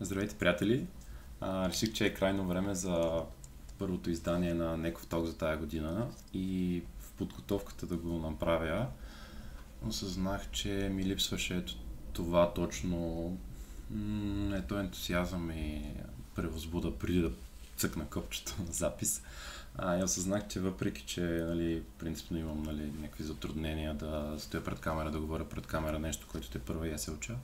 Здравейте, приятели! Реших, че е крайно време за първото издание на Неков ток за тая година и в подготовката да го направя осъзнах, че ми липсваше това точно ентусиазъм и превъзбуда преди да цъкна копчето на запис. И осъзнах, че въпреки, че принципно имам някакви затруднения да стоя пред камера, да говоря пред камера, нещо, което те първа я се уча,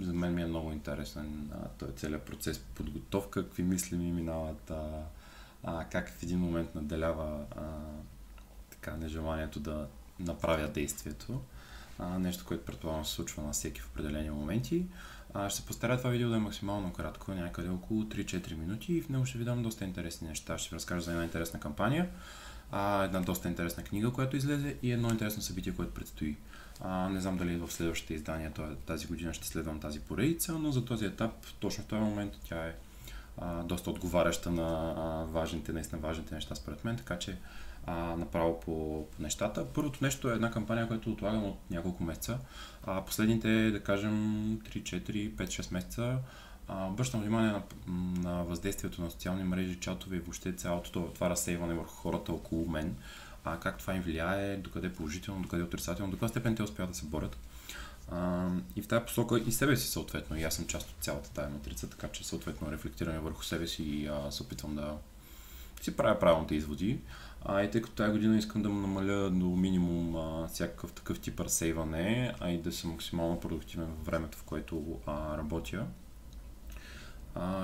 за мен ми е много интересен този целият процес подготовка, какви мисли ми минават, как в един момент наделява нежеланието да направя действието. Нещо, което предполагам се случва на всеки в определени моменти. Ще се постаря това видео да е максимално кратко, някъде около 3-4 минути и в него ще ви дам доста интересни неща. Ще ви разкажа за една интересна кампания, една доста интересна книга, която излезе и едно интересно събитие, което предстои. Не знам дали в следващите издания тази година ще следвам тази поредица, но за този етап, точно в този момент, тя е доста отговаряща на наистина важните неща според мен, така че направо по нещата. Първото нещо е една кампания, която отлагам от няколко месеца. Последните, да кажем, 3, 4, 5, 6 месеца обръщам внимание на въздействието на социални мрежи, чатове и въобще цялото това разсейване върху хората около мен. Как това им влияе, докъде е положително, докъде е отрицателно, до каква степен те успяват да се борят. И в тази посока и себе си съответно. И аз съм част от цялата тая матрица, така че съответно рефлектираме върху себе си и се опитвам да си правя правилните изводи. И тъй като тази година искам да намаля до минимум всякакъв такъв тип разсейване, и да съм максимално продуктивен във времето, в което работя,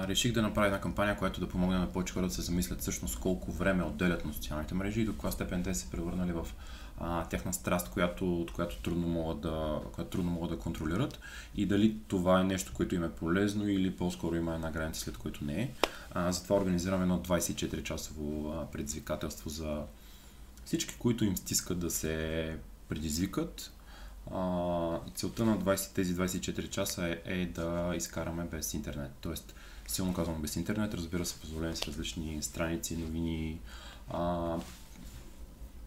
реших да направя една кампания, която да помогне на повече хора да се замислят всъщност колко време отделят на социалните мрежи и до каква степен те се превърнали в тяхна страст, от която трудно могат да контролират, и дали това е нещо, което им е полезно или по-скоро има една граница, след което не е. Затова организираме едно 24-часово предизвикателство за всички, които им стискат да се предизвикат. Целта на тези 24 часа е да изкараме без интернет, т.е. силно казвам без интернет, разбира се, позволени с различни страници, новини,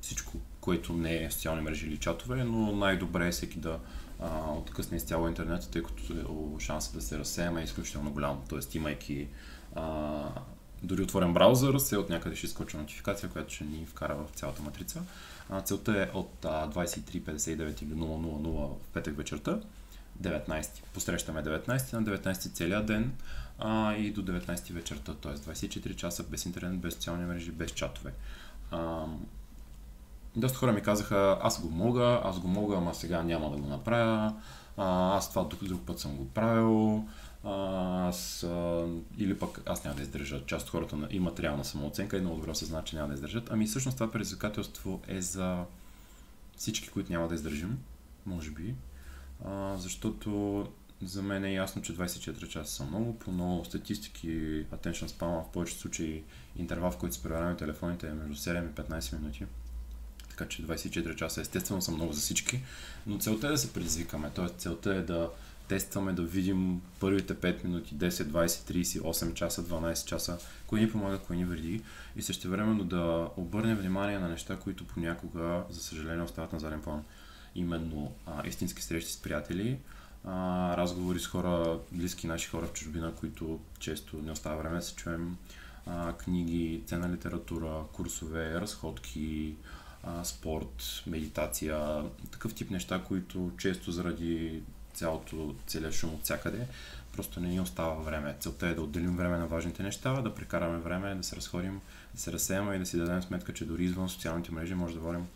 всичко, което не е социални мрежи или чатове, но най-добре е всеки да откъсне изцяло интернет, тъй като шансът да се разсееме е изключително голям, т.е. имайки дори отворен браузър, се от някъде ще изкочи нотификация, която ще ни вкара в цялата матрица. Целта е от 23:59 или 00:00 в петък вечерта, 19. Посрещаме 19 на 19 целия ден и до 19 вечерта, т.е. 24 часа без интернет, без социални мрежи, без чатове. Доста хора ми казаха, аз го мога, ама сега няма да го направя, аз това друг път съм го правил, или пък аз няма да издържа. Част от хората имат реална самооценка и много добре осъзнават, че няма да издържат. Ами всъщност това предизвикателство е за всички, които няма да издържим, може би, защото за мен е ясно, че 24 часа са много. По много статистики, attention span в повечето случаи интервал, в който се преваряме телефоните, е между 7 и 15 минути. Така че 24 часа естествено са много за всички, но целта е да се предизвикаме, т.е. целта е да тестваме, да видим първите 5 минути, 10, 20, 30, 8 часа, 12 часа, кое ни помага, кое ни вреди, и същевременно да обърнем внимание на неща, които понякога, за съжаление, остават на заден план. Именно истински срещи с приятели, разговори с хора, близки наши хора в чужбина, които често не остава време да се чуем, книги, ценна литература, курсове, разходки, спорт, медитация, такъв тип неща, които често заради целият шум от всякъде просто не ни остава време. Целта е да отделим време на важните неща, да прекараме време, да се разходим, да се разсеяме и да си дадем сметка, че дори извън социалните мрежи може да водим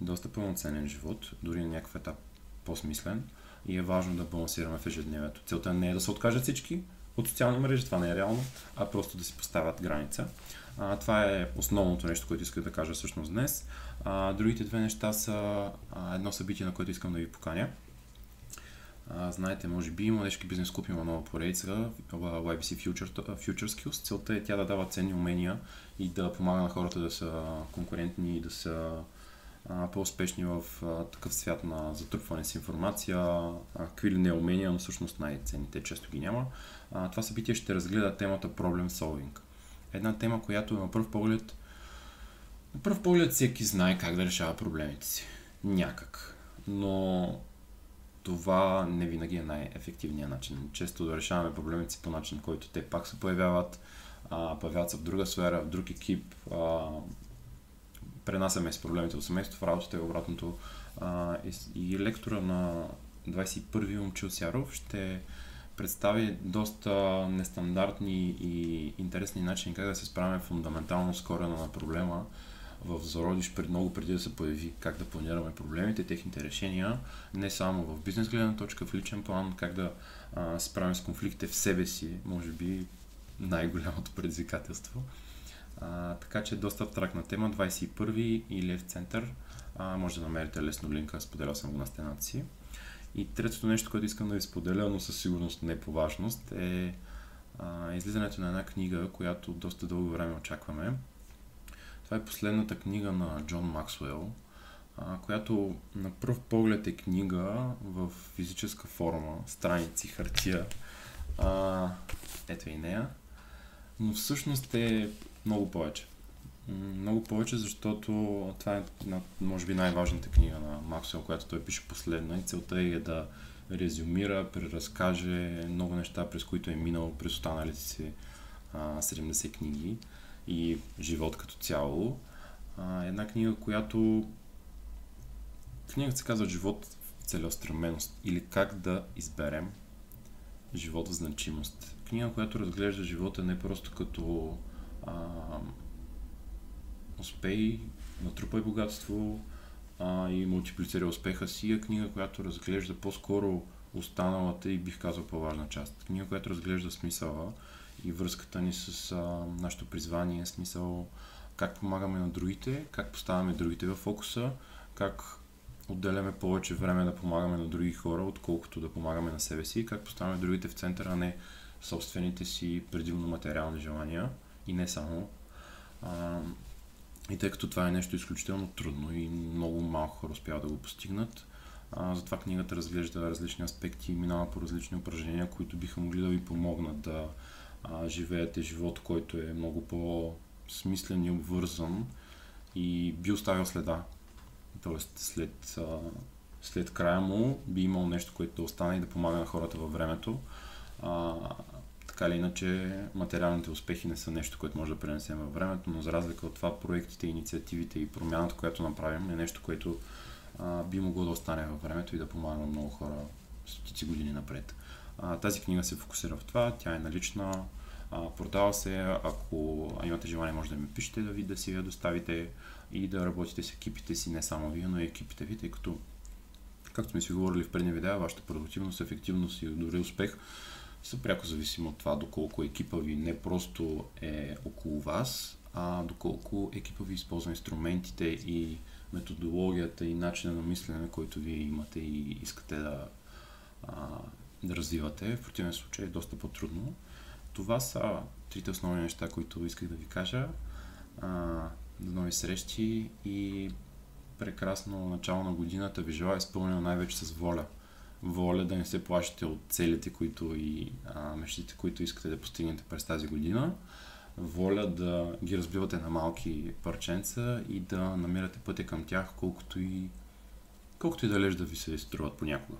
доста пълноценен живот, дори на някакъв етап по-смислен, и е важно да балансираме в ежедневието. Целта не е да се откажат всички от социални мрежи, това не е реално, а просто да си поставят граница. Това е основното нещо, което искам да кажа всъщност днес. Другите две неща са едно събитие, на което искам да ви поканя. Знаете, може би Младежки бизнес клуб има нова поредица, YBC Future Skills. Целта е тя да дава ценни умения и да помага на хората да са конкурентни и да са по-успешни в такъв свят на затрупване с информация, какви ли не умения, но всъщност най-ценните често ги няма. Това събитие ще разгледа темата Problem Solving. Една тема, която на пръв поглед всеки знае как да решава проблемите си. Някак. Но това не винаги е най-ефективният начин. Често решаваме проблемите по начин, който те пак се появяват, появяват се в друга сфера, в друг екип, пренасяме с проблемите от семейството в работата и обратното. И лектора на 21-ви момче от Сяров ще представи доста нестандартни и интересни начини как да се справяме фундаментално с корена на проблема в зародиш много преди да се появи, как да планираме проблемите, техните решения, не само в бизнес гледна точка, в личен план, как да се справим с конфликтите в себе си, може би най-голямото предизвикателство. Така че доста абстрактна тема, 21-ви или в център, може да намерите лесно линка, споделял съм го на стената си. И третото нещо, което искам да ви споделя, но със сигурност не по важност, е излизането на една книга, която доста дълго време очакваме. Това е последната книга на Джон Максуел, която на пръв поглед е книга в физическа форма, страници, хартия, ето и нея, но всъщност е много повече. Много повече, защото това е може би най-важната книга на Максуел, която той пише последна, и целта е да резюмира, преразкаже много неща, през които е минал през останалите си 70 книги и живот като цяло. Една книга, която книгата се казва Живот в целеустременост или Как да изберем живот в значимост. Книга, която разглежда живота не просто като успей, натрупай богатство и мултиплицира успеха си, е книга, която разглежда по-скоро останалата и бих казал по-важна част. Книга, която разглежда смисъла и връзката ни с нашето призвание, смисъл как помагаме на другите, как поставяме другите във фокуса, как отделяме повече време да помагаме на други хора, отколкото да помагаме на себе си, как поставяме другите в центъра, а не собствените си предимно материални желания и не само. И тъй като това е нещо изключително трудно и много малко хора успяват да го постигнат, затова книгата разглежда различни аспекти и минава по различни упражнения, които биха могли да ви помогнат да живеете живот, който е много по-смислен и обвързан и би оставил следа. Тоест след края му би имало нещо, което да остане и да помага на хората във времето. Така или иначе, материалните успехи не са нещо, което може да пренесем във времето, но за разлика от това, проектите, инициативите и промяната, която направим, е нещо, което би могло да остане във времето и да помага на много хора стотици години напред. Тази книга се фокусира в това, тя е налична, продава се, ако имате желание, може да ми пишете да ви да си я доставите и да работите с екипите си, не само вие, но и екипите ви, тъй като, както сме си говорили в предния видео, вашата продуктивност, ефективност и дори успех са пряко зависимо от това доколко екипа ви не просто е около вас, а доколко екипа ви използва инструментите и методологията и начина на мислене, който вие имате и искате да развивате. В противен случай е доста по-трудно. Това са трите основни неща, които исках да ви кажа. До нови срещи и прекрасно начало на годината ви желая, изпълнено най-вече с воля. Воля да не се плашите от целите, които и мечтите, които искате да постигнете през тази година. Воля да ги разбивате на малки парченца и да намирате пътя към тях, колкото и далеч да ви се струват понякога.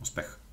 Успех!